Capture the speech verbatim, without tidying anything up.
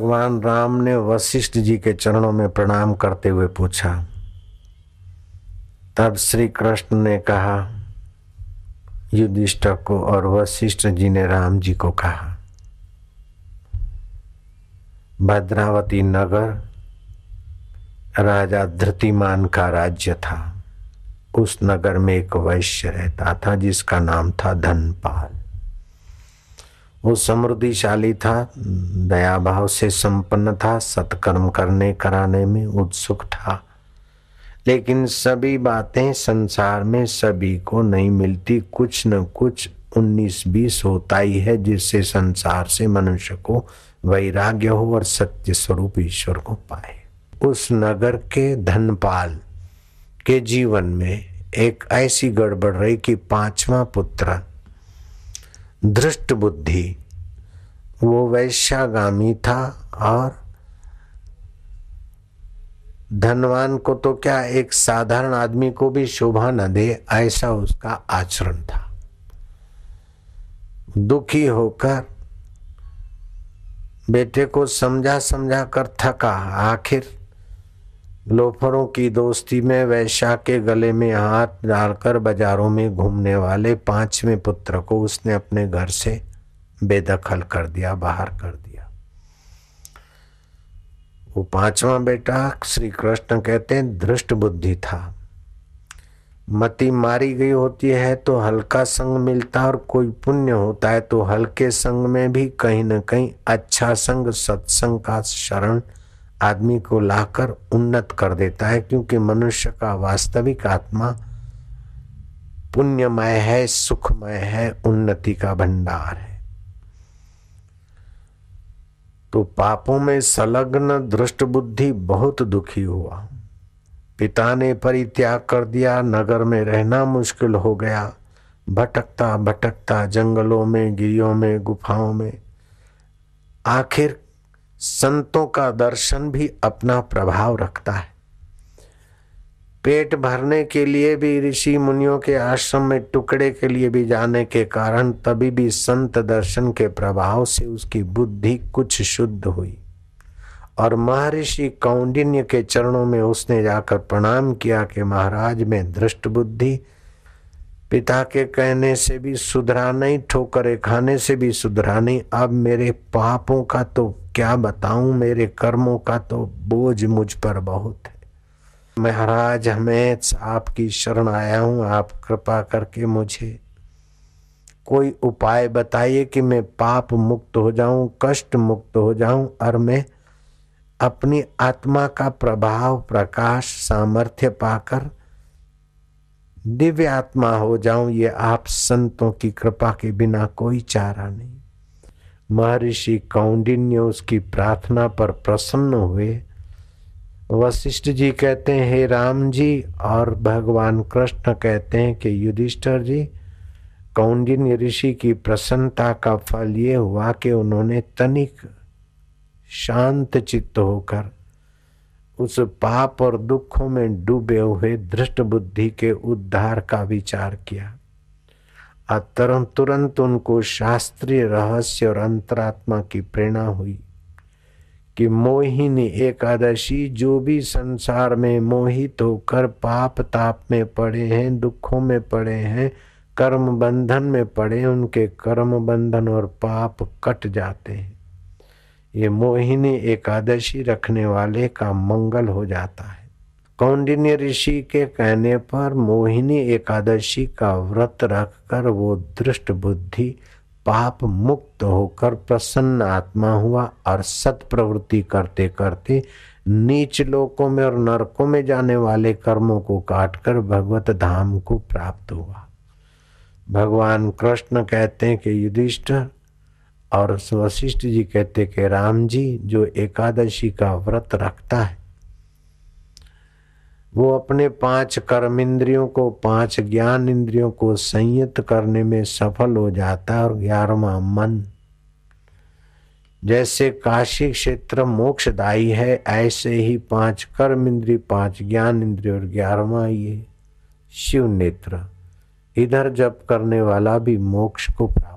भगवान राम ने वशिष्ठ जी के चरणों में प्रणाम करते हुए पूछा। तब श्री कृष्ण ने कहा युधिष्ठ को, और वशिष्ठ जी ने राम जी को कहा, भद्रावती नगर राजा धृतिमान का राज्य था। उस नगर में एक वैश्य रहता था जिसका नाम था धनपाल। वो समृद्धिशाली था, दया भाव से संपन्न था, सत्कर्म करने कराने में उत्सुक था, लेकिन सभी बातें संसार में सभी को नहीं मिलती। कुछ न कुछ उन्नीस बीस होता ही है जिससे संसार से मनुष्य को वैराग्य हो और सत्य स्वरूप ईश्वर को पाए। उस नगर के धनपाल के जीवन में एक ऐसी गड़बड़ रही कि पांचवा पुत्र धृष्टबुद्धि, वो वैश्यागामी था, और धनवान को तो क्या, एक साधारण आदमी को भी शोभा न दे ऐसा उसका आचरण था। दुखी होकर बेटे को समझा समझा कर थका, आखिर लोफरों की दोस्ती में वैश्या के गले में हाथ डालकर बाजारों में घूमने वाले पांचवें पुत्र को उसने अपने घर से बेदखल कर दिया, बाहर कर दिया। वो पांचवा बेटा श्री कृष्ण कहते हैं धृष्ट बुद्धि था। मति मारी गई होती है तो हल्का संग मिलता, और कोई पुण्य होता है तो हल्के संग में भी कहीं न कहीं अच्छा संग, सत्संग का शरण आदमी को लाकर उन्नत कर देता है, क्योंकि मनुष्य का वास्तविक आत्मा पुण्यमय है, सुखमय है, उन्नति का भंडार है। तो पापों में संलग्न धृष्टबुद्धि बहुत दुखी हुआ। पिता ने परित्याग कर दिया, नगर में रहना मुश्किल हो गया। भटकता भटकता जंगलों में, गिरियों में, गुफाओं में, आखिर संतों का दर्शन भी अपना प्रभाव रखता है। पेट भरने के लिए भी ऋषि मुनियों के आश्रम में टुकड़े के लिए भी जाने के कारण तभी भी संत दर्शन के प्रभाव से उसकी बुद्धि कुछ शुद्ध हुई, और महर्षि कौंडिन्य के चरणों में उसने जाकर प्रणाम किया कि महाराज में धृष्टबुद्धि पिता के कहने से भी सुधरा नहीं, ठोकरे खाने से भी सुधरा नहीं। अब मेरे पापों का तो क्या बताऊं, मेरे कर्मों का तो बोझ मुझ पर बहुत है। महाराज मैं आपकी शरण आया हूं, आप कृपा करके मुझे कोई उपाय बताइए कि मैं पाप मुक्त हो जाऊं, कष्ट मुक्त हो जाऊं, और मैं अपनी आत्मा का प्रभाव, प्रकाश, सामर्थ्य पाकर दिव्य आत्मा हो जाऊं। ये आप संतों की कृपा के बिना कोई चारा नहीं। महर्षि कौंडिन्य उसकी प्रार्थना पर प्रसन्न हुए। वशिष्ठ जी कहते हैं हे राम जी, और भगवान कृष्ण कहते हैं कि युधिष्ठिर जी, कौंडिन्य ऋषि की प्रसन्नता का फल ये हुआ कि उन्होंने तनिक शांत चित्त होकर उस पाप और दुखों में डूबे हुए धृष्ट बुद्धि के उद्धार का विचार किया। अतरम तुरंत उनको शास्त्रीय रहस्य और अंतरात्मा की प्रेरणा हुई कि मोहिनी एकादशी, जो भी संसार में मोहित होकर पाप ताप में पड़े हैं, दुखों में पड़े हैं, कर्म बंधन में पड़े, उनके कर्म बंधन और पाप कट जाते हैं। ये मोहिनी एकादशी रखने वाले का मंगल हो जाता है। कौंडिन्य ऋषि के कहने पर मोहिनी एकादशी का व्रत रखकर वो धृष्ट बुद्धि पाप मुक्त होकर प्रसन्न आत्मा हुआ, और सत्प्रवृत्ति करते करते नीच लोकों में और नरकों में जाने वाले कर्मों को काटकर भगवत धाम को प्राप्त हुआ। भगवान कृष्ण कहते हैं कि युधिष्ठिर, और वशिष्ठ जी कहते कि राम जी, जो एकादशी का व्रत रखता है वो अपने पांच कर्म इंद्रियों को, पांच ज्ञान इंद्रियों को संयत करने में सफल हो जाता है, और ग्यारहवां मन। जैसे काशी क्षेत्र मोक्षदायी है, ऐसे ही पांच कर्म इंद्रिय, पांच ज्ञान इंद्रिय और ग्यारहवां ये शिव नेत्र, इधर जप करने वाला भी मोक्ष को प्राप्त